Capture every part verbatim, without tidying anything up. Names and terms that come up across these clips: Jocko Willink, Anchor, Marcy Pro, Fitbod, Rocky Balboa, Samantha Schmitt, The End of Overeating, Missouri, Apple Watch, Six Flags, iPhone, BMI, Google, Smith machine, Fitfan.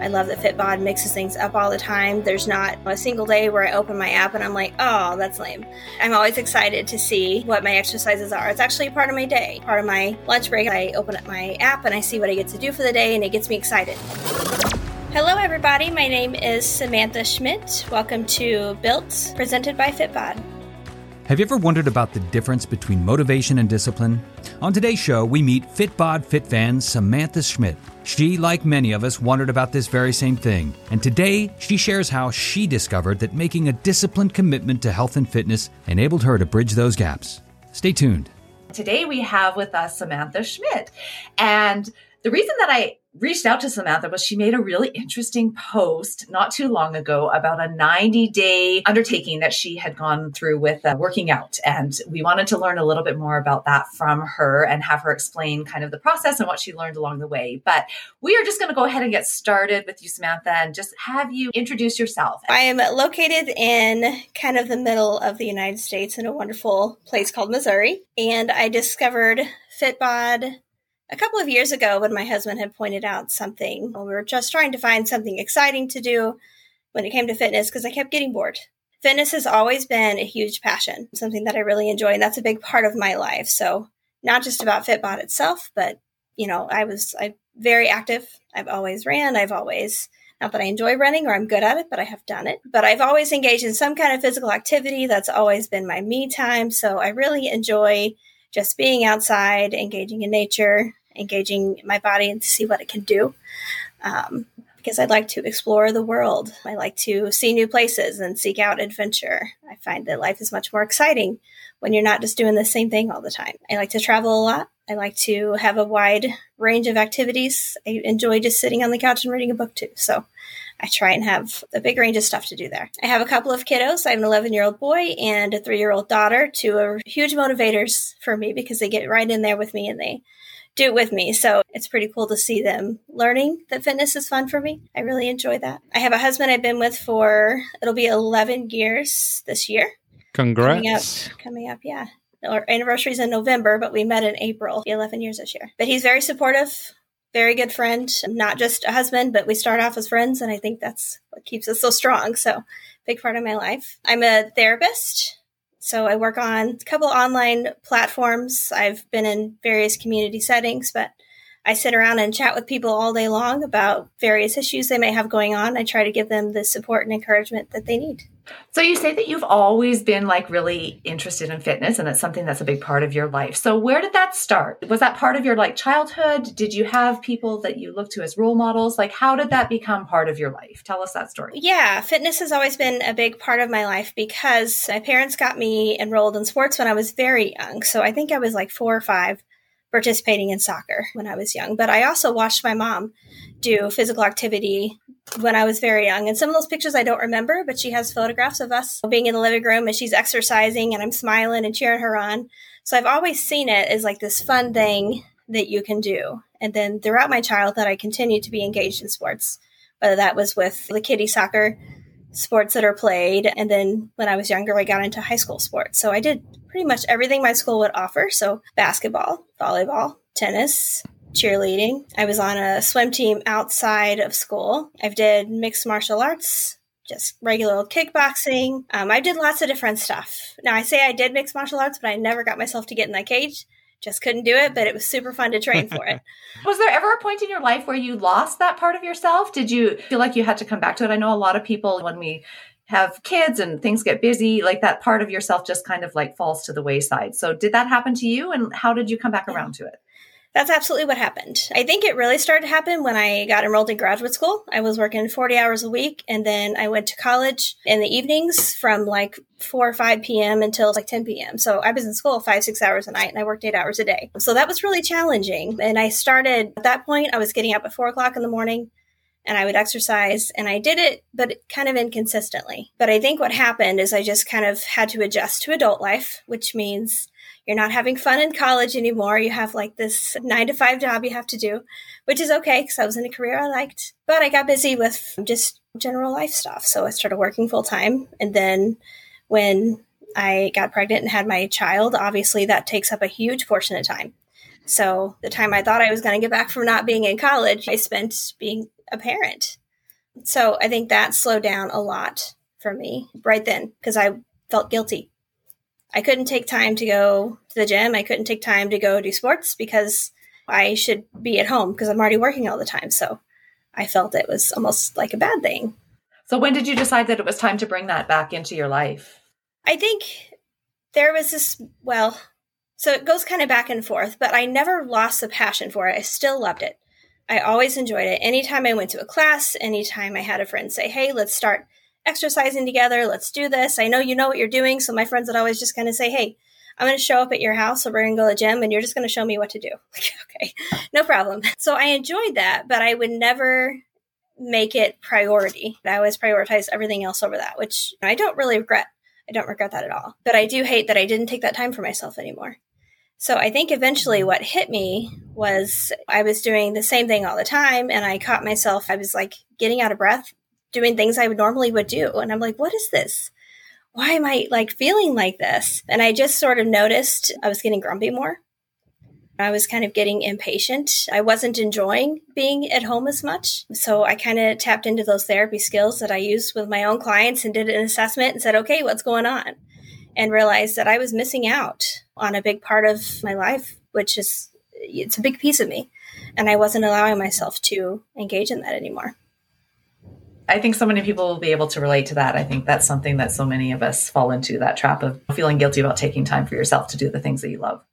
I love that Fitbod mixes things up all the time. There's not a single day where I open my app and I'm like, oh, that's lame. I'm always excited to see what my exercises are. It's actually part of my day. Part of my lunch break, I open up my app and I see what I get to do for the day, and it gets me excited. Hello, everybody. My name is Samantha Schmitt. Welcome to Built, presented by Fitbod. Have you ever wondered about the difference between motivation and discipline? On today's show, we meet Fitbod Fitfan Samantha Schmitt. She, like many of us, wondered about this very same thing. And today, she shares how she discovered that making a disciplined commitment to health and fitness enabled her to bridge those gaps. Stay tuned. Today, we have with us Samantha Schmitt. And the reason that I reached out to Samantha was she made a really interesting post not too long ago about a ninety-day undertaking that she had gone through with uh, working out. And we wanted to learn a little bit more about that from her and have her explain kind of the process and what she learned along the way. But we are just going to go ahead and get started with you, Samantha, and just have you introduce yourself. I am located in kind of the middle of the United States in a wonderful place called Missouri. And I discovered Fitbod a couple of years ago when my husband had pointed out something. We were just trying to find something exciting to do when it came to fitness because I kept getting bored. Fitness has always been a huge passion, something that I really enjoy, and that's a big part of my life. So not just about Fitbod itself, but, you know, I was I'm very active. I've always ran. I've always, not that I enjoy running or I'm good at it, but I have done it. But I've always engaged in some kind of physical activity. That's always been my me time. So I really enjoy just being outside, engaging in nature, engaging my body and to see what it can do. Um, because I like to explore the world. I like to see new places and seek out adventure. I find that life is much more exciting when you're not just doing the same thing all the time. I like to travel a lot. I like to have a wide range of activities. I enjoy just sitting on the couch and reading a book too. So I try and have a big range of stuff to do there. I have a couple of kiddos. I have an eleven-year-old boy and a three-year-old daughter, two are huge motivators for me because they get right in there with me and they do it with me. So it's pretty cool to see them learning that fitness is fun for me. I really enjoy that. I have a husband I've been with for, it'll be eleven years this year. Congrats. Coming up, coming up yeah. Our anniversary is in November, but we met in April, eleven years this year. But he's very supportive. Very good friend, not just a husband, but we start off as friends. And I think that's what keeps us so strong. So big part of my life. I'm a therapist. So I work on a couple online platforms. I've been in various community settings, but I sit around and chat with people all day long about various issues they may have going on. I try to give them the support and encouragement that they need. So you say that you've always been like really interested in fitness and it's something that's a big part of your life. So where did that start? Was that part of your like childhood? Did you have people that you look to as role models? Like how did that become part of your life? Tell us that story. Yeah, fitness has always been a big part of my life because my parents got me enrolled in sports when I was very young. So I think I was like four or five participating in soccer when I was young. But I also watched my mom do physical activity when I was very young. And some of those pictures I don't remember, but she has photographs of us being in the living room and she's exercising and I'm smiling and cheering her on. So I've always seen it as like this fun thing that you can do. And then throughout my childhood, I continued to be engaged in sports, whether that was with the kiddie soccer sports that are played. And then when I was younger, I got into high school sports. So I did pretty much everything my school would offer. So basketball, volleyball, tennis, cheerleading. I was on a swim team outside of school. I've did mixed martial arts, just regular old kickboxing. Um, I did lots of different stuff. Now I say I did mixed martial arts, but I never got myself to get in that cage. Just couldn't do it, but it was super fun to train for it. Was there ever a point in your life where you lost that part of yourself? Did you feel like you had to come back to it? I know a lot of people, when we have kids and things get busy, like that part of yourself just kind of like falls to the wayside. So did that happen to you? And how did you come back around to it? That's absolutely what happened. I think it really started to happen when I got enrolled in graduate school. I was working forty hours a week. And then I went to college in the evenings from like four or five p.m. until like ten p.m. So I was in school five, six hours a night and I worked eight hours a day. So that was really challenging. And I started at that point, I was getting up at four o'clock in the morning and I would exercise and I did it, but kind of inconsistently. But I think what happened is I just kind of had to adjust to adult life, which means you're not having fun in college anymore. You have like this nine to five job you have to do, which is okay because I was in a career I liked. But I got busy with just general life stuff. So I started working full time. And then when I got pregnant and had my child, obviously that takes up a huge portion of time. So the time I thought I was going to get back from not being in college, I spent being a parent. So I think that slowed down a lot for me right then because I felt guilty. I couldn't take time to go to the gym. I couldn't take time to go do sports because I should be at home because I'm already working all the time. So I felt it was almost like a bad thing. So when did you decide that it was time to bring that back into your life? I think there was this, well, so it goes kind of back and forth, but I never lost the passion for it. I still loved it. I always enjoyed it. Anytime I went to a class, anytime I had a friend say, hey, let's start exercising together. Let's do this. I know you know what you're doing. So my friends would always just kind of say, hey, I'm going to show up at your house. So we're going to go to the gym and you're just going to show me what to do. Like, okay, no problem. So I enjoyed that, but I would never make it priority. I always prioritized everything else over that, which I don't really regret. I don't regret that at all. But I do hate that I didn't take that time for myself anymore. So I think eventually what hit me was I was doing the same thing all the time. And I caught myself, I was like getting out of breath, doing things I would normally would do. And I'm like, what is this? Why am I like feeling like this? And I just sort of noticed I was getting grumpy more. I was kind of getting impatient. I wasn't enjoying being at home as much. So I kind of tapped into those therapy skills that I used with my own clients and did an assessment and said, okay, what's going on? And realized that I was missing out on a big part of my life, which is, it's a big piece of me. And I wasn't allowing myself to engage in that anymore. I think so many people will be able to relate to that. I think that's something that so many of us fall into, that trap of feeling guilty about taking time for yourself to do the things that you love.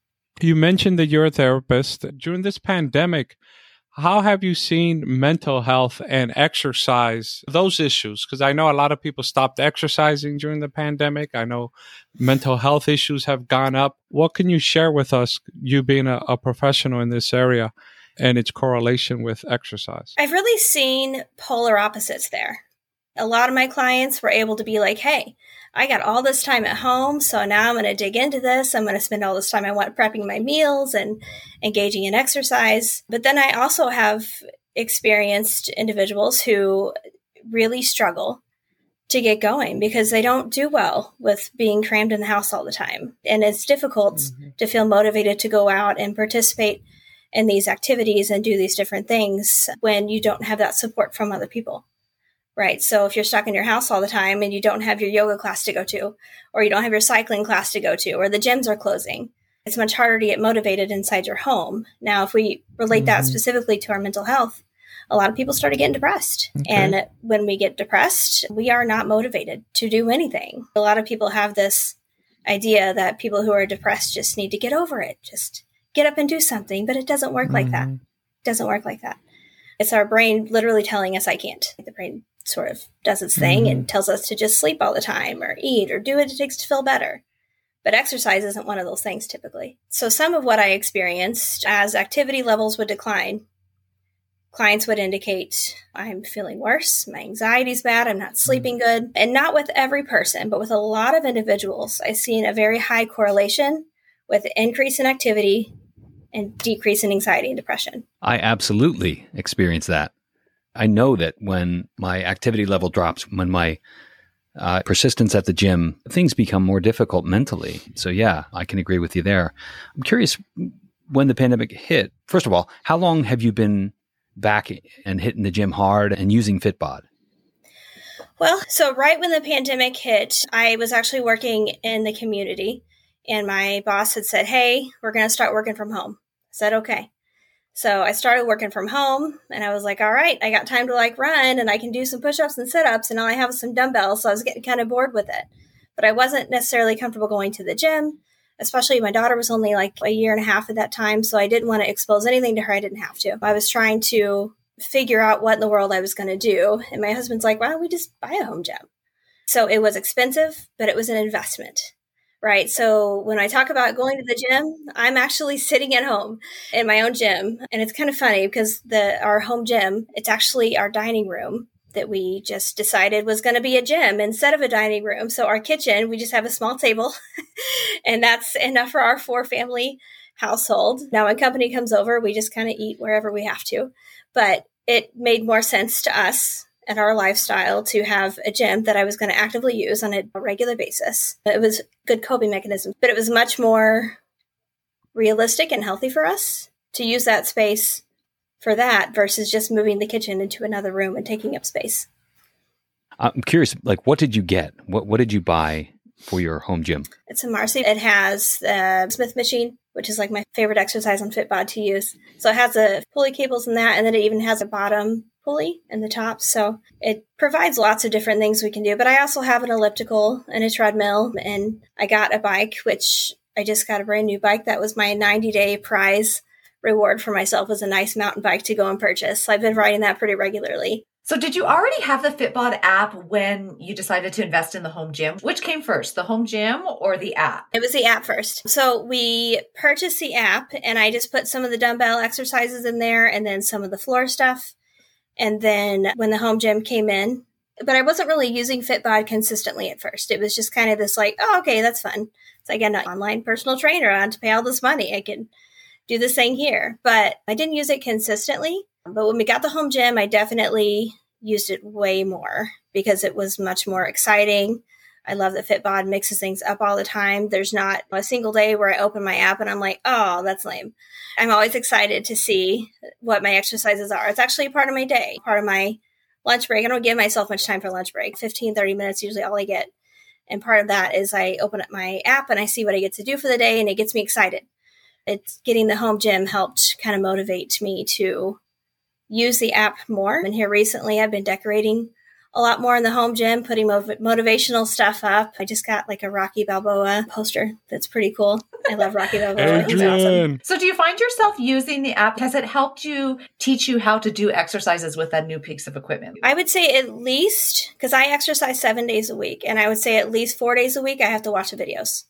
You mentioned that you're a therapist. During this pandemic, how have you seen mental health and exercise, those issues? Because I know a lot of people stopped exercising during the pandemic. I know mental health issues have gone up. What can you share with us, you being a, a professional in this area, and its correlation with exercise? I've really seen polar opposites there. A lot of my clients were able to be like, hey, I got all this time at home, so now I'm going to dig into this. I'm going to spend all this time I want prepping my meals and engaging in exercise. But then I also have experienced individuals who really struggle to get going because they don't do well with being crammed in the house all the time. And it's difficult mm-hmm. to feel motivated to go out and participate in these activities and do these different things when you don't have that support from other people, right? So if you're stuck in your house all the time and you don't have your yoga class to go to, or you don't have your cycling class to go to, or the gyms are closing, it's much harder to get motivated inside your home. Now, if we relate mm-hmm. that specifically to our mental health, a lot of people started getting depressed. Okay. And when we get depressed, we are not motivated to do anything. A lot of people have this idea that people who are depressed just need to get over it, just get up and do something, but it doesn't work like that. It doesn't work like that. It's our brain literally telling us I can't. The brain sort of does its thing mm-hmm. and tells us to just sleep all the time or eat or do what it takes to feel better. But exercise isn't one of those things typically. So some of what I experienced as activity levels would decline, clients would indicate I'm feeling worse, my anxiety's bad, I'm not sleeping mm-hmm. good. And not with every person, but with a lot of individuals, I've seen a very high correlation with increase in activity and decrease in anxiety and depression. I absolutely experience that. I know that when my activity level drops, when my uh, persistence at the gym, things become more difficult mentally. So yeah, I can agree with you there. I'm curious, when the pandemic hit, first of all, how long have you been back and hitting the gym hard and using Fitbod? Well, so right when the pandemic hit, I was actually working in the community and my boss had said, hey, we're going to start working from home. I said, okay. So I started working from home and I was like, all right, I got time to like run and I can do some push-ups and sit-ups and all I have is some dumbbells. So I was getting kind of bored with it, but I wasn't necessarily comfortable going to the gym, especially my daughter was only like a year and a half at that time. So I didn't want to expose anything to her. I didn't have to. I was trying to figure out what in the world I was going to do. And my husband's like, why don't we just buy a home gym? So it was expensive, but it was an investment. Right. So when I talk about going to the gym, I'm actually sitting at home in my own gym. And it's kind of funny because the our home gym, it's actually our dining room that we just decided was going to be a gym instead of a dining room. So our kitchen, we just have a small table and that's enough for our four family household. Now when company comes over, we just kind of eat wherever we have to. But it made more sense to us and our lifestyle to have a gym that I was going to actively use on a regular basis. It was good coping mechanism, but it was much more realistic and healthy for us to use that space for that versus just moving the kitchen into another room and taking up space. I'm curious, like, what did you get? What what did you buy for your home gym? It's a Marcy. It has the Smith machine, which is like my favorite exercise on Fitbod to use. So it has a pulley cables in that, and then it even has a bottom pulley in the top. So it provides lots of different things we can do. But I also have an elliptical and a treadmill, and I got a bike, which I just got a brand new bike. That was my ninety-day prize reward for myself, was a nice mountain bike to go and purchase. So I've been riding that pretty regularly. So did you already have the Fitbod app when you decided to invest in the home gym? Which came first, the home gym or the app? It was the app first. So we purchased the app, and I just put some of the dumbbell exercises in there and then some of the floor stuff. And then when the home gym came in, but I wasn't really using Fitbod consistently at first. It was just kind of this like, oh, okay, that's fun. It's like an online personal trainer. I don't have to pay all this money. I can do this thing here. But I didn't use it consistently. But when we got the home gym, I definitely used it way more because it was much more exciting. I love that Fitbod mixes things up all the time. There's not a single day where I open my app and I'm like, oh, that's lame. I'm always excited to see what my exercises are. It's actually part of my day, part of my lunch break. I don't give myself much time for lunch break. fifteen, thirty minutes, usually all I get. And part of that is I open up my app and I see what I get to do for the day, and it gets me excited. It's getting the home gym helped kind of motivate me to use the app more. And here recently, I've been decorating a lot more in the home gym, putting mov- motivational stuff up. I just got like a Rocky Balboa poster. That's pretty cool. I love Rocky Balboa. He's awesome. So do you find yourself using the app? Has it helped you teach you how to do exercises with that new piece of equipment? I would say at least, because I exercise seven days a week, and I would say at least four days a week, I have to watch the videos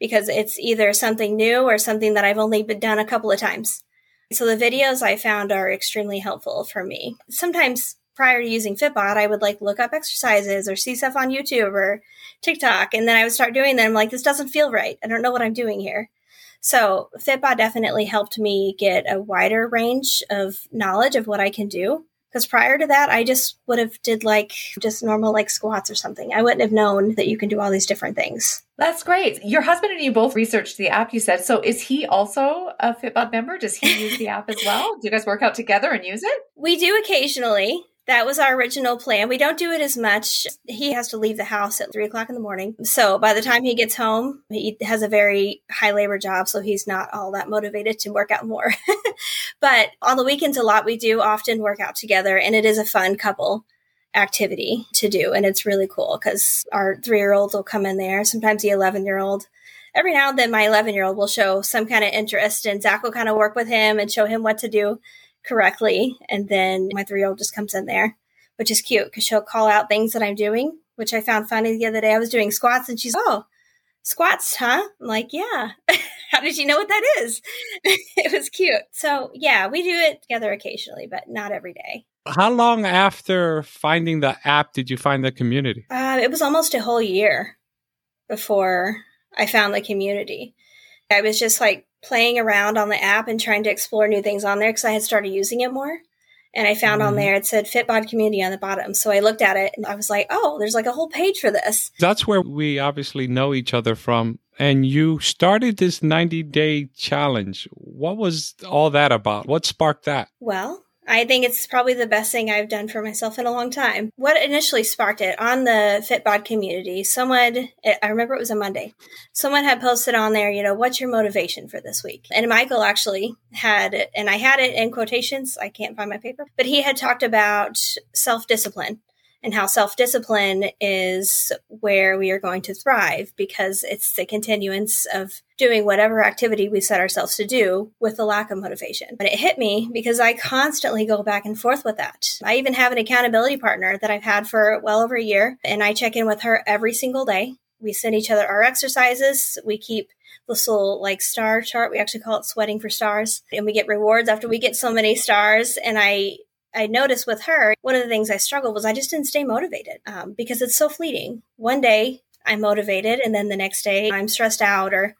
because it's either something new or something that I've only been done a couple of times. So the videos I found are extremely helpful for me. Sometimes prior to using Fitbod, I would like look up exercises or see stuff on YouTube or TikTok. And then I would start doing them. I'm like, this doesn't feel right. I don't know what I'm doing here. So Fitbod definitely helped me get a wider range of knowledge of what I can do. Because prior to that, I just would have did like just normal like squats or something. I wouldn't have known that you can do all these different things. That's great. Your husband and you both researched the app, you said. So is he also a Fitbod member? Does he use the app as well? Do you guys work out together and use it? We do occasionally. That was our original plan. We don't do it as much. He has to leave the house at three o'clock in the morning. So by the time he gets home, he has a very high labor job. So he's not all that motivated to work out more. But on the weekends a lot, we do often work out together. And it is a fun couple activity to do. And it's really cool because our three-year-old will come in there. Sometimes the eleven-year-old. Every now and then my eleven-year-old will show some kind of interest, and Zach will kind of work with him and show him what to do correctly. And then my three-year-old just comes in there, which is cute because she'll call out things that I'm doing, which I found funny the other day. I was doing squats and she's, oh, squats, huh? I'm like, yeah. How did you know what that is? It was cute. So yeah, we do it together occasionally, but not every day. How long after finding the app did you find the community? Uh, it was almost a whole year before I found the community. I was just like playing around on the app and trying to explore new things on there because I had started using it more. And I found mm-hmm. on there, it said Fitbod community on the bottom. So I looked at it and I was like, oh, there's like a whole page for this. That's where we obviously know each other from. And you started this ninety-day challenge. What was all that about? What sparked that? Well, I think it's probably the best thing I've done for myself in a long time. What initially sparked it on the Fitbod community, someone, I remember it was a Monday, someone had posted on there, you know, what's your motivation for this week? And Michael actually had, and I had it in quotations, I can't find my paper, but he had talked about self-discipline and how self-discipline is where we are going to thrive because it's the continuance of doing whatever activity we set ourselves to do with the lack of motivation. But it hit me because I constantly go back and forth with that. I even have an accountability partner that I've had for well over a year, and I check in with her every single day. We send each other our exercises. We keep this little like star chart. We actually call it sweating for stars. And we get rewards after we get so many stars. And I I noticed with her, one of the things I struggled was I just didn't stay motivated um, because it's so fleeting. One day I'm motivated and then the next day I'm stressed out, or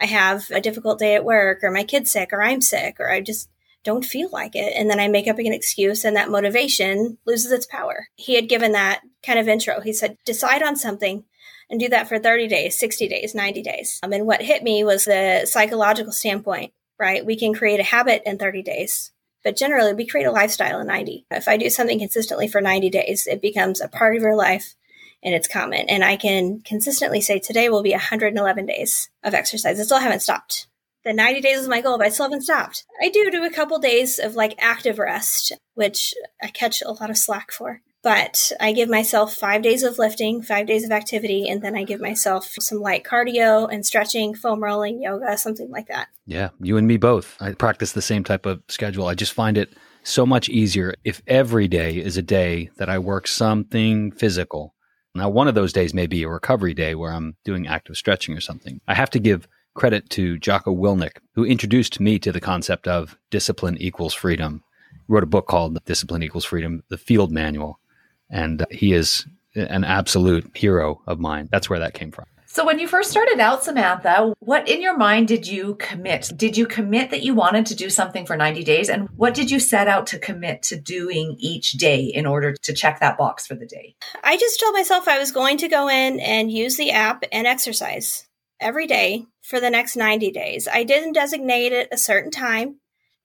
I have a difficult day at work, or my kid's sick, or I'm sick, or I just don't feel like it. And then I make up an excuse and that motivation loses its power. He had given that kind of intro. He said, decide on something and do that for thirty days, sixty days, ninety days. Um, and what hit me was the psychological standpoint, right? We can create a habit in thirty days. But generally, we create a lifestyle in ninety. If I do something consistently for ninety days, it becomes a part of your life and it's common. And I can consistently say today will be one hundred eleven days of exercise. I still haven't stopped. The ninety days is my goal, but I still haven't stopped. I do do a couple days of like active rest, which I catch a lot of slack for. But I give myself five days of lifting, five days of activity, and then I give myself some light cardio and stretching, foam rolling, yoga, something like that. Yeah, you and me both. I practice the same type of schedule. I just find it so much easier if every day is a day that I work something physical. Now, one of those days may be a recovery day where I'm doing active stretching or something. I have to give credit to Jocko Willink, who introduced me to the concept of discipline equals freedom. He wrote a book called Discipline Equals Freedom, The Field Manual. And he is an absolute hero of mine. That's where that came from. So when you first started out, Samantha, what in your mind did you commit? Did you commit that you wanted to do something for ninety days? And what did you set out to commit to doing each day in order to check that box for the day? I just told myself I was going to go in and use the app and exercise every day for the next ninety days. I didn't designate it a certain time,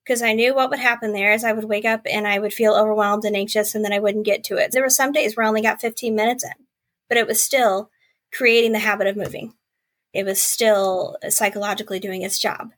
because I knew what would happen there is I would wake up and I would feel overwhelmed and anxious, and then I wouldn't get to it. There were some days where I only got fifteen minutes in, but it was still creating the habit of moving. It was still psychologically doing its job.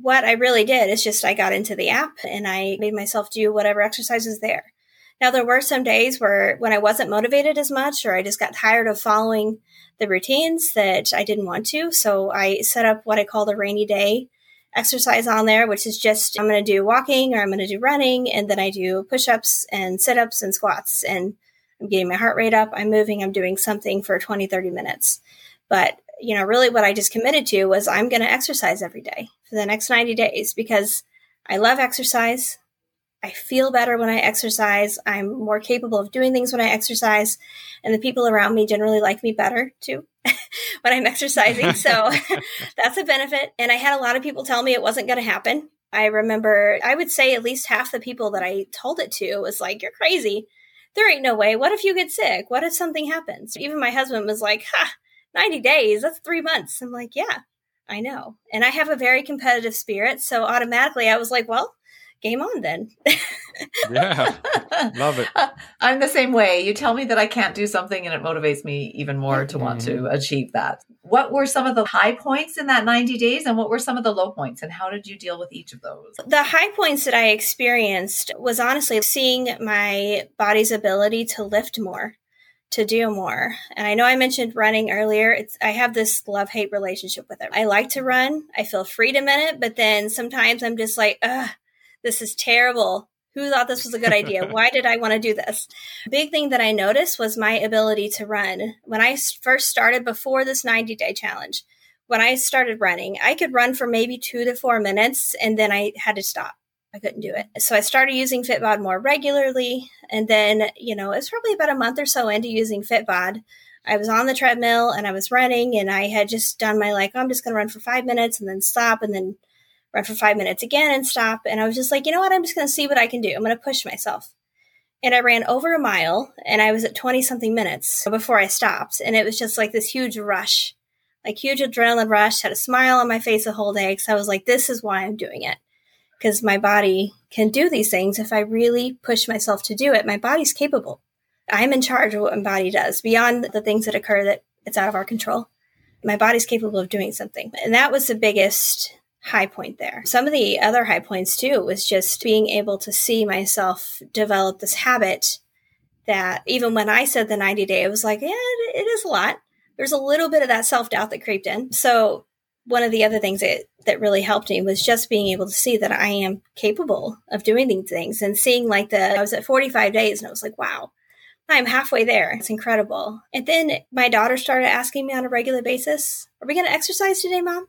What I really did is just I got into the app and I made myself do whatever exercise was there. Now, there were some days where when I wasn't motivated as much, or I just got tired of following the routines, that I didn't want to. So I set up what I call the rainy day exercise on there, which is just I'm going to do walking or I'm going to do running. And then I do push-ups and sit-ups and squats, and I'm getting my heart rate up. I'm moving. I'm doing something for twenty, thirty minutes. But, you know, really what I just committed to was I'm going to exercise every day for the next ninety days, because I love exercise. I feel better when I exercise. I'm more capable of doing things when I exercise. And the people around me generally like me better too when I'm exercising. So that's a benefit. And I had a lot of people tell me it wasn't going to happen. I remember, I would say at least half the people that I told it to was like, you're crazy. There ain't no way. What if you get sick? What if something happens? Even my husband was like, ha, ninety days, that's three months. I'm like, yeah, I know. And I have a very competitive spirit. So automatically I was like, well, game on then. Yeah. Love it. I'm the same way. You tell me that I can't do something and it motivates me even more to want to achieve that. What were some of the high points in that ninety days, and what were some of the low points, and how did you deal with each of those? The high points that I experienced was honestly seeing my body's ability to lift more, to do more. And I know I mentioned running earlier. It's, I have this love-hate relationship with it. I like to run. I feel freedom in it, but then sometimes I'm just like, ugh, this is terrible. Who thought this was a good idea? Why did I want to do this? Big thing that I noticed was my ability to run. When I first started, before this ninety-day challenge, when I started running, I could run for maybe two to four minutes, and then I had to stop. I couldn't do it. So I started using Fitbod more regularly. And then, you know, it was probably about a month or so into using Fitbod. I was on the treadmill and I was running, and I had just done my like, oh, I'm just going to run for five minutes and then stop, and then run for five minutes again and stop. And I was just like, you know what? I'm just going to see what I can do. I'm going to push myself. And I ran over a mile, and I was at twenty something minutes before I stopped. And it was just like this huge rush, like huge adrenaline rush, had a smile on my face the whole day. Cause I was like, this is why I'm doing it. Cause my body can do these things. If I really push myself to do it, my body's capable. I'm in charge of what my body does beyond the things that occur that it's out of our control. My body's capable of doing something. And that was the biggest high point there. Some of the other high points too was just being able to see myself develop this habit that even when I said the ninety day, it was like, yeah, it, it is a lot. There's a little bit of that self-doubt that creeped in. So one of the other things that, that really helped me was just being able to see that I am capable of doing these things, and seeing like the, I was at forty-five days and I was like, wow, I'm halfway there. It's incredible. And then my daughter started asking me on a regular basis, are we going to exercise today, Mom?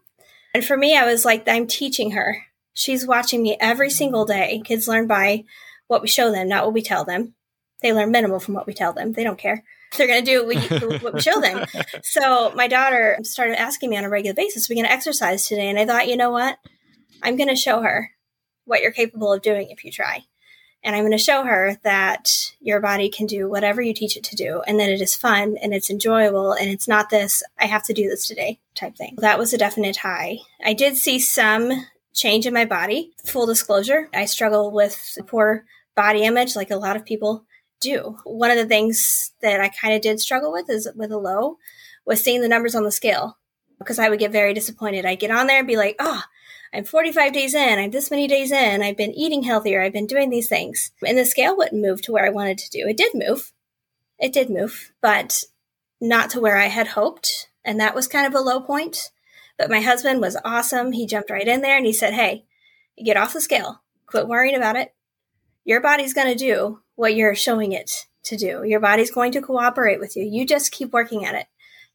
And for me, I was like, I'm teaching her. She's watching me every single day. Kids learn by what we show them, not what we tell them. They learn minimal from what we tell them. They don't care. They're going to do what we, what we show them. So my daughter started asking me on a regular basis, are we going to exercise today? And I thought, you know what? I'm going to show her what you're capable of doing if you try. And I'm going to show her that your body can do whatever you teach it to do, and that it is fun and it's enjoyable, and it's not this, I have to do this today type thing. That was a definite high. I did see some change in my body. Full disclosure, I struggle with poor body image like a lot of people do. One of the things that I kind of did struggle with is with a low was seeing the numbers on the scale, because I would get very disappointed. I'd get on there and be like, oh, I'm forty-five days in, I'm this many days in, I've been eating healthier, I've been doing these things. And the scale wouldn't move to where I wanted to do. It did move. It did move, but not to where I had hoped. And that was kind of a low point. But my husband was awesome. He jumped right in there and he said, hey, get off the scale. Quit worrying about it. Your body's going to do what you're showing it to do. Your body's going to cooperate with you. You just keep working at it.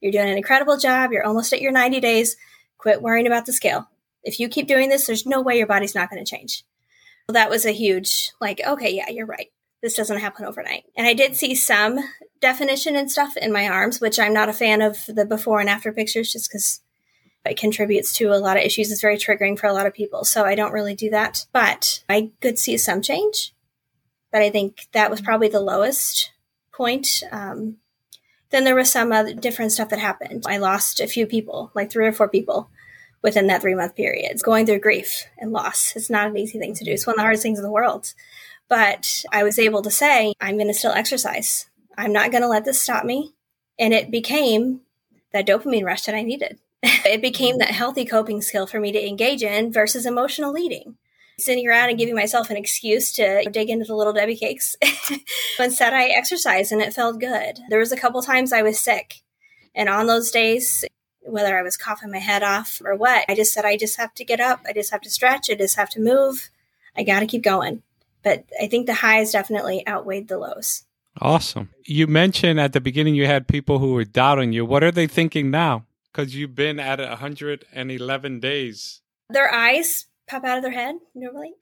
You're doing an incredible job. You're almost at your ninety days. Quit worrying about the scale. If you keep doing this, there's no way your body's not going to change. Well, that was a huge, like, okay, yeah, you're right. This doesn't happen overnight. And I did see some definition and stuff in my arms, which I'm not a fan of the before and after pictures just because it contributes to a lot of issues. It's very triggering for a lot of people. So I don't really do that. But I could see some change. But I think that was probably the lowest point. Um, then there was some other different stuff that happened. I lost a few people, like three or four people within that three-month period. Going through grief and loss, it's not an easy thing to do. It's one of the hardest things in the world. But I was able to say, I'm going to still exercise. I'm not going to let this stop me. And it became that dopamine rush that I needed. It became that healthy coping skill for me to engage in versus emotional eating. Sitting around and giving myself an excuse to dig into the little Debbie cakes. Instead, I exercised and it felt good. There was a couple times I was sick. And on those days, whether I was coughing my head off or what, I just said, I just have to get up. I just have to stretch. I just have to move. I got to keep going. But I think the highs definitely outweighed the lows. Awesome. You mentioned at the beginning you had people who were doubting you. What are they thinking now? Because you've been at one hundred eleven days. Their eyes pop out of their head normally.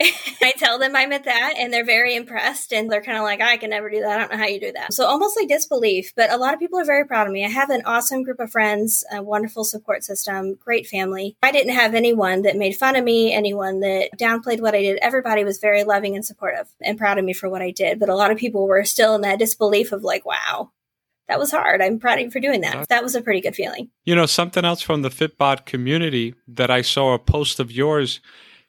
I tell them I'm at that and they're very impressed and they're kind of like, I can never do that. I don't know how you do that. So almost like disbelief, but a lot of people are very proud of me. I have an awesome group of friends, a wonderful support system, great family. I didn't have anyone that made fun of me, anyone that downplayed what I did. Everybody was very loving and supportive and proud of me for what I did. But a lot of people were still in that disbelief of like, wow, that was hard. I'm proud of you for doing that. That was a pretty good feeling. You know, something else from the Fitbod community that I saw a post of yours.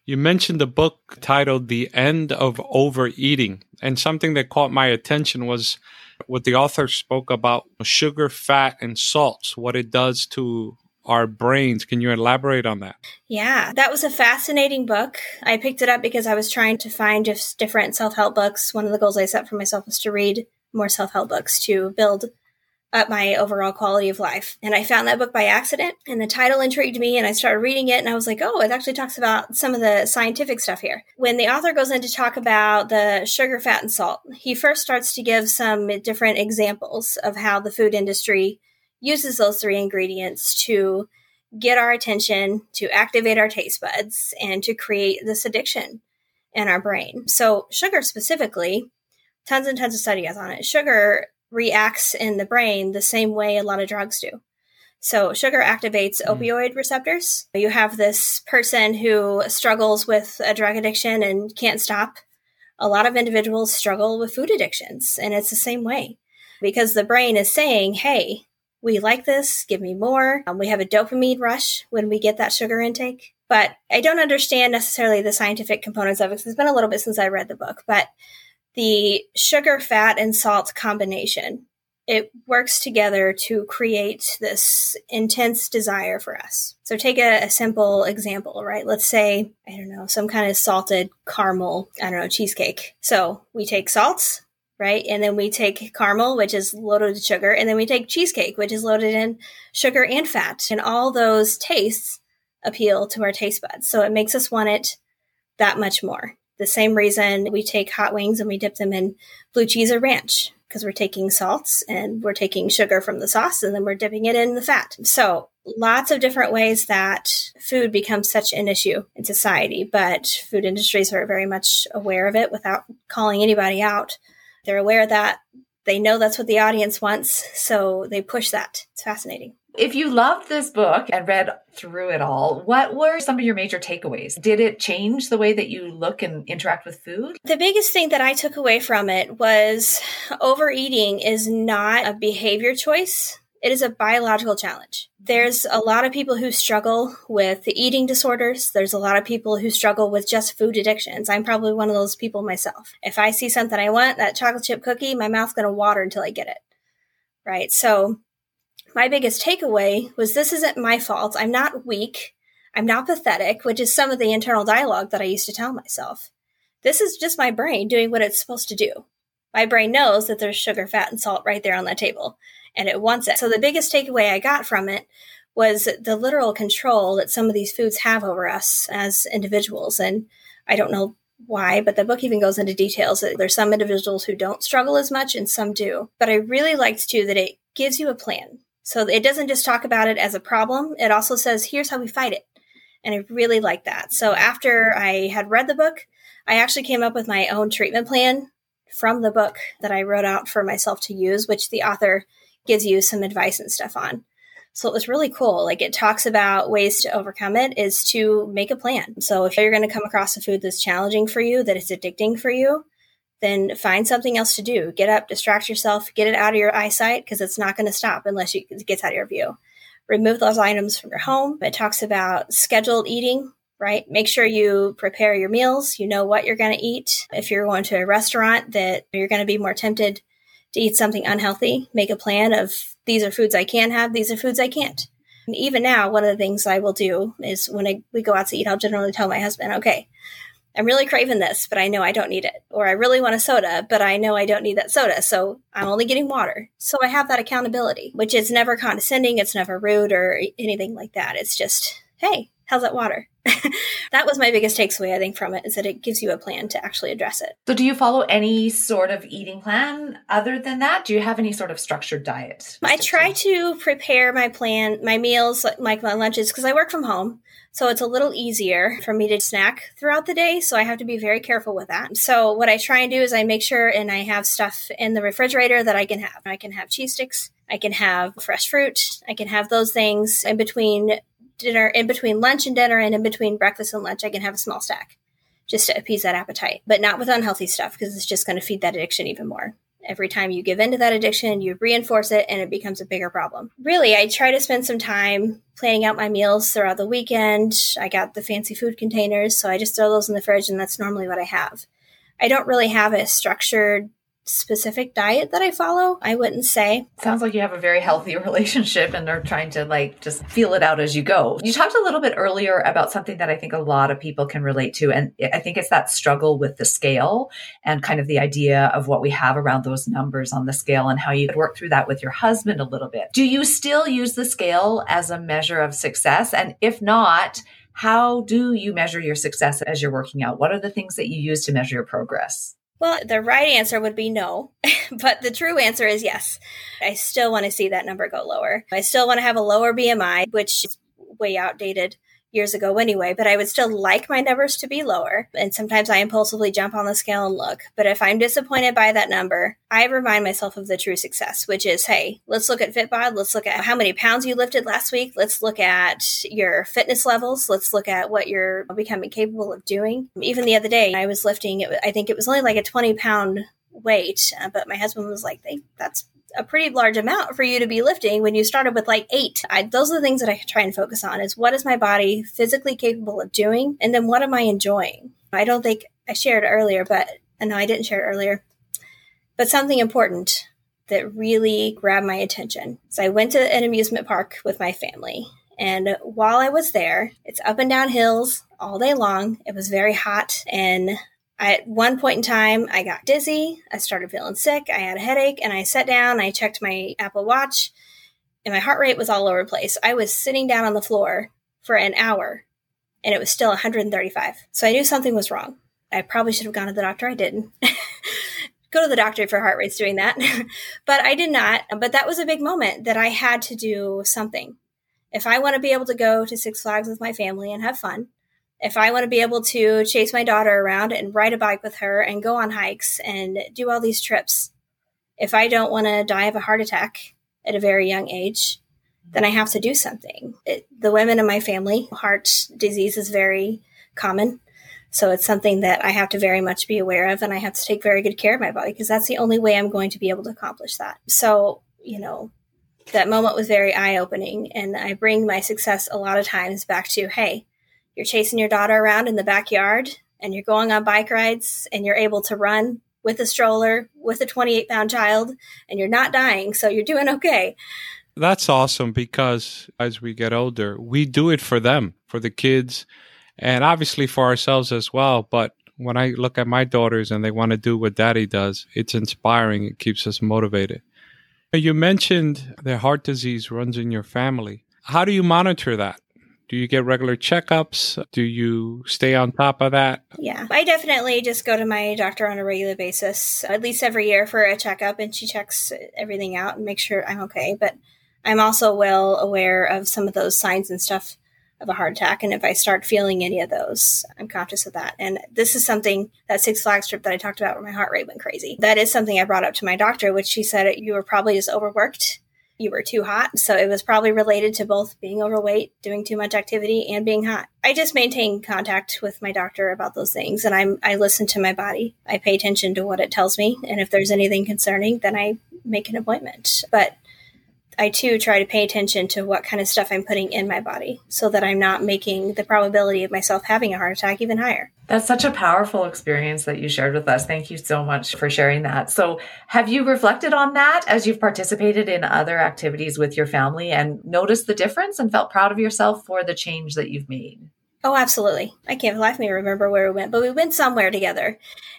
You mentioned a book titled The End of Overeating, and something that caught my attention was what the author spoke about sugar, fat, and salts, what it does to our brains. Can you elaborate on that? Yeah, that was a fascinating book. I picked it up because I was trying to find just different self-help books. One of the goals I set for myself was to read more self-help books to build up my overall quality of life. And I found that book by accident and the title intrigued me and I started reading it and I was like, oh, it actually talks about some of the scientific stuff here. When the author goes in to talk about the sugar, fat, and salt, he first starts to give some different examples of how the food industry uses those three ingredients to get our attention, to activate our taste buds, and to create this addiction in our brain. So sugar specifically, tons and tons of studies on it. Sugar reacts in the brain the same way a lot of drugs do. So sugar activates mm. opioid receptors. You have this person who struggles with a drug addiction and can't stop. A lot of individuals struggle with food addictions, and it's the same way because the brain is saying, hey, we like this, give me more. Um, we have a dopamine rush when we get that sugar intake. But I don't understand necessarily the scientific components of it because it's been a little bit since I read the book, but the sugar, fat, and salt combination, it works together to create this intense desire for us. So take a, a simple example, right? Let's say, I don't know, some kind of salted caramel, I don't know, cheesecake. So we take salts, right? And then we take caramel, which is loaded with sugar. And then we take cheesecake, which is loaded in sugar and fat. And all those tastes appeal to our taste buds. So it makes us want it that much more. The same reason we take hot wings and we dip them in blue cheese or ranch, because we're taking salts and we're taking sugar from the sauce and then we're dipping it in the fat. So lots of different ways that food becomes such an issue in society, but food industries are very much aware of it without calling anybody out. They're aware of that. They know that's what the audience wants, so they push that. It's fascinating. If you loved this book and read through it all, what were some of your major takeaways? Did it change the way that you look and interact with food? The biggest thing that I took away from it was overeating is not a behavior choice. It is a biological challenge. There's a lot of people who struggle with eating disorders. There's a lot of people who struggle with just food addictions. I'm probably one of those people myself. If I see something I want, that chocolate chip cookie, my mouth's going to water until I get it, right? So my biggest takeaway was this isn't my fault. I'm not weak. I'm not pathetic, which is some of the internal dialogue that I used to tell myself. This is just my brain doing what it's supposed to do. My brain knows that there's sugar, fat, and salt right there on that table, and it wants it. So the biggest takeaway I got from it was the literal control that some of these foods have over us as individuals. And I don't know why, but the book even goes into details that there's some individuals who don't struggle as much and some do. But I really liked, too, that it gives you a plan. So it doesn't just talk about it as a problem. It also says, here's how we fight it. And I really liked that. So after I had read the book, I actually came up with my own treatment plan from the book that I wrote out for myself to use, which the author gives you some advice and stuff on. So it was really cool. Like it talks about ways to overcome it is to make a plan. So if you're going to come across a food that's challenging for you, that it's addicting for you, then find something else to do. Get up, distract yourself, get it out of your eyesight because it's not going to stop unless you, it gets out of your view. Remove those items from your home. It talks about scheduled eating, right? Make sure you prepare your meals. You know what you're going to eat. If you're going to a restaurant that you're going to be more tempted to eat something unhealthy, make a plan of these are foods I can have, these are foods I can't. And even now, one of the things I will do is when I, we go out to eat, I'll generally tell my husband, okay, I'm really craving this, but I know I don't need it. Or I really want a soda, but I know I don't need that soda. So I'm only getting water. So I have that accountability, which is never condescending. It's never rude or anything like that. It's just, hey, how's that water? That was my biggest takeaway, I think, from it is that it gives you a plan to actually address it. So do you follow any sort of eating plan other than that? Do you have any sort of structured diet? I try to prepare my plan, my meals, like my lunches, because I work from home. So it's a little easier for me to snack throughout the day. So I have to be very careful with that. So what I try and do is I make sure and I have stuff in the refrigerator that I can have. I can have cheese sticks. I can have fresh fruit. I can have those things in between dinner, in between lunch and dinner, and in between breakfast and lunch, I can have a small stack just to appease that appetite, but not with unhealthy stuff because it's just going to feed that addiction even more. Every time you give into that addiction, you reinforce it and it becomes a bigger problem. Really, I try to spend some time planning out my meals throughout the weekend. I got the fancy food containers, so I just throw those in the fridge and that's normally what I have. I don't really have a structured specific diet that I follow, I wouldn't say. Sounds like you have a very healthy relationship and are trying to like just feel it out as you go. You talked a little bit earlier about something that I think a lot of people can relate to. And I think it's that struggle with the scale and kind of the idea of what we have around those numbers on the scale and how you could work through that with your husband a little bit. Do you still use the scale as a measure of success? And if not, how do you measure your success as you're working out? What are the things that you use to measure your progress? Well, the right answer would be no, but the true answer is yes. I still want to see that number go lower. I still want to have a lower B M I, which is way outdated years ago anyway, but I would still like my numbers to be lower. And sometimes I impulsively jump on the scale and look. But if I'm disappointed by that number, I remind myself of the true success, which is, hey, let's look at Fitbod. Let's look at how many pounds you lifted last week. Let's look at your fitness levels. Let's look at what you're becoming capable of doing. Even the other day, I was lifting, it, I think it was only like a twenty pound weight, uh, but my husband was like, hey, that's a pretty large amount for you to be lifting when you started with like eight. I, those are the things that I try and focus on is what is my body physically capable of doing? And then what am I enjoying? I don't think I shared earlier, but no, I didn't share it earlier, but something important that really grabbed my attention. So I went to an amusement park with my family. And while I was there, it's up and down hills all day long. It was very hot. And I, at one point in time, I got dizzy, I started feeling sick, I had a headache, and I sat down, I checked my Apple Watch, and my heart rate was all over the place. I was sitting down on the floor for an hour, and it was still one hundred thirty-five. So I knew something was wrong. I probably should have gone to the doctor, I didn't. Go to the doctor if your heart rate's doing that. But I did not, but that was a big moment that I had to do something. If I want to be able to go to Six Flags with my family and have fun, if I want to be able to chase my daughter around and ride a bike with her and go on hikes and do all these trips, if I don't want to die of a heart attack at a very young age, then I have to do something. It, the women in my family, heart disease is very common. So it's something that I have to very much be aware of. And I have to take very good care of my body because that's the only way I'm going to be able to accomplish that. So, you know, that moment was very eye-opening. And I bring my success a lot of times back to, hey, you're chasing your daughter around in the backyard and you're going on bike rides and you're able to run with a stroller, with a twenty-eight pound child, and you're not dying. So you're doing okay. That's awesome, because as we get older, we do it for them, for the kids, and obviously for ourselves as well. But when I look at my daughters and they want to do what daddy does, it's inspiring. It keeps us motivated. You mentioned that heart disease runs in your family. How do you monitor that? Do you get regular checkups? Do you stay on top of that? Yeah, I definitely just go to my doctor on a regular basis, at least every year for a checkup, and she checks everything out and makes sure I'm okay. But I'm also well aware of some of those signs and stuff of a heart attack. And if I start feeling any of those, I'm conscious of that. And this is something, that Six Flags trip that I talked about where my heart rate went crazy, that is something I brought up to my doctor, which she said, you were probably just overworked. You were too hot. So it was probably related to both being overweight, doing too much activity, and being hot. I just maintain contact with my doctor about those things. And I'm, I listen to my body. I pay attention to what it tells me. And if there's anything concerning, then I make an appointment. But I too try to pay attention to what kind of stuff I'm putting in my body so that I'm not making the probability of myself having a heart attack even higher. That's such a powerful experience that you shared with us. Thank you so much for sharing that. So have you reflected on that as you've participated in other activities with your family and noticed the difference and felt proud of yourself for the change that you've made? Oh, absolutely. I can't for the life of me remember where we went, but we went somewhere together.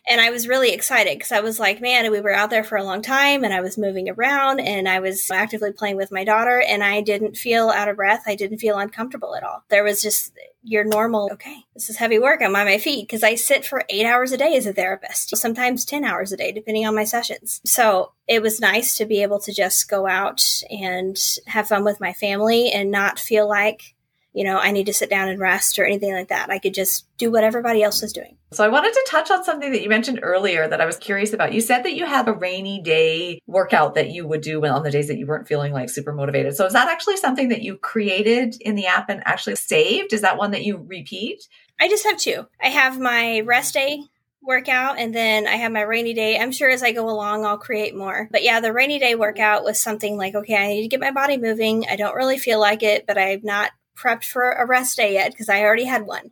And I was really excited because I was like, man, we were out there for a long time and I was moving around and I was actively playing with my daughter and I didn't feel out of breath. I didn't feel uncomfortable at all. There was just your normal, okay, this is heavy work. I'm on my feet because I sit for eight hours a day as a therapist, sometimes ten hours a day, depending on my sessions. So it was nice to be able to just go out and have fun with my family and not feel like, you know, I need to sit down and rest or anything like that. I could just do what everybody else was doing. So I wanted to touch on something that you mentioned earlier that I was curious about. You said that you had a rainy day workout that you would do on the days that you weren't feeling like super motivated. So is that actually something that you created in the app and actually saved? Is that one that you repeat? I just have two. I have my rest day workout, and then I have my rainy day. I'm sure as I go along, I'll create more. But yeah, the rainy day workout was something like, okay, I need to get my body moving. I don't really feel like it, but I'm not prepped for a rest day yet because I already had one.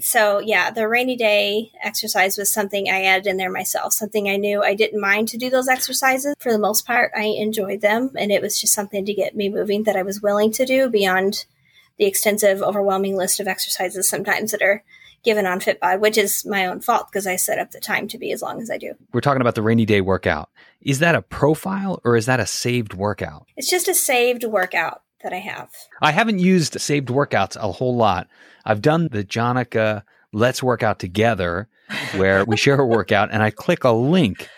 So yeah, the rainy day exercise was something I added in there myself, something I knew I didn't mind to do those exercises. For the most part, I enjoyed them. And it was just something to get me moving that I was willing to do beyond the extensive, overwhelming list of exercises sometimes that are given on Fitbod, which is my own fault because I set up the time to be as long as I do. We're talking about the rainy day workout. Is that a profile or is that a saved workout? It's just a saved workout that I have. I haven't used saved workouts a whole lot. I've done the Jonica Let's Work Out Together where we share a workout and I click a link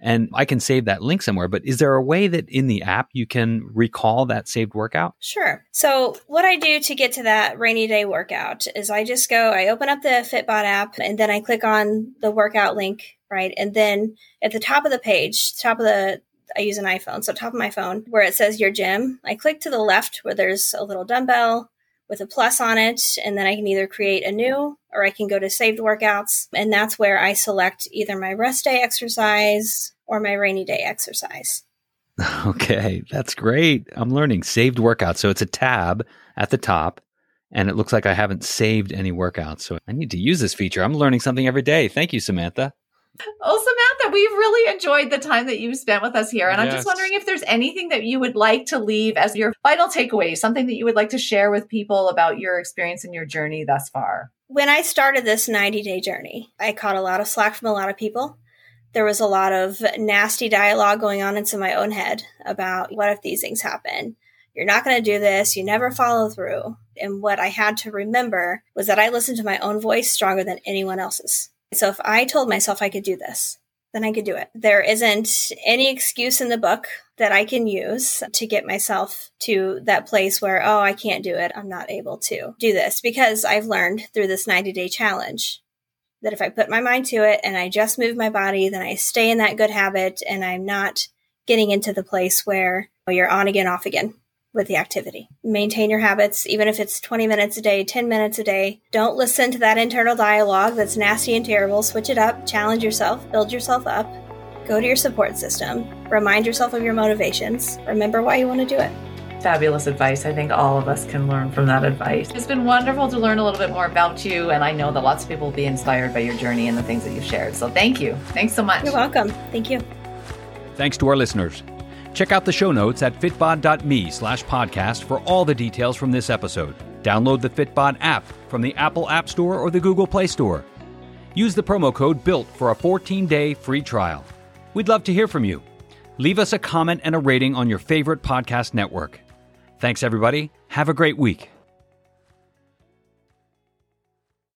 and I can save that link somewhere. But is there a way that in the app you can recall that saved workout? Sure. So what I do to get to that rainy day workout is I just go, I open up the Fitbod app and then I click on the workout link, right? And then at the top of the page, top of the I use an iPhone. So top of my phone where it says your gym, I click to the left where there's a little dumbbell with a plus on it. And then I can either create a new or I can go to saved workouts. And that's where I select either my rest day exercise or my rainy day exercise. Okay, that's great. I'm learning saved workouts. So it's a tab at the top. And it looks like I haven't saved any workouts. So I need to use this feature. I'm learning something every day. Thank you, Samantha. Oh, Samantha, we've really enjoyed the time that you've spent with us here. And yes. I'm just wondering if there's anything that you would like to leave as your final takeaway, something that you would like to share with people about your experience and your journey thus far. When I started this ninety-day journey, I caught a lot of slack from a lot of people. There was a lot of nasty dialogue going on into my own head about what if these things happen? You're not going to do this. You never follow through. And what I had to remember was that I listened to my own voice stronger than anyone else's. So if I told myself I could do this, then I could do it. There isn't any excuse in the book that I can use to get myself to that place where, oh, I can't do it. I'm not able to do this, because I've learned through this ninety-day challenge that if I put my mind to it and I just move my body, then I stay in that good habit and I'm not getting into the place where you're on again, off again with the activity. Maintain your habits, even if it's twenty minutes a day, ten minutes a day. Don't listen to that internal dialogue that's nasty and terrible. Switch it up, challenge yourself, build yourself up, go to your support system, remind yourself of your motivations, remember why you want to do it. fabulous advice. I think all of us can learn from that advice. It's been wonderful to learn a little bit more about you, and I know that lots of people will be inspired by your journey and the things that you've shared. So thank you. Thanks so much. You're welcome. Thank you. Thanks to our listeners. Check out the show notes at fitbod.me slash podcast for all the details from this episode. Download the Fitbod app from the Apple App Store or the Google Play Store. Use the promo code BUILT for a fourteen-day free trial. We'd love to hear from you. Leave us a comment and a rating on your favorite podcast network. Thanks, everybody. Have a great week.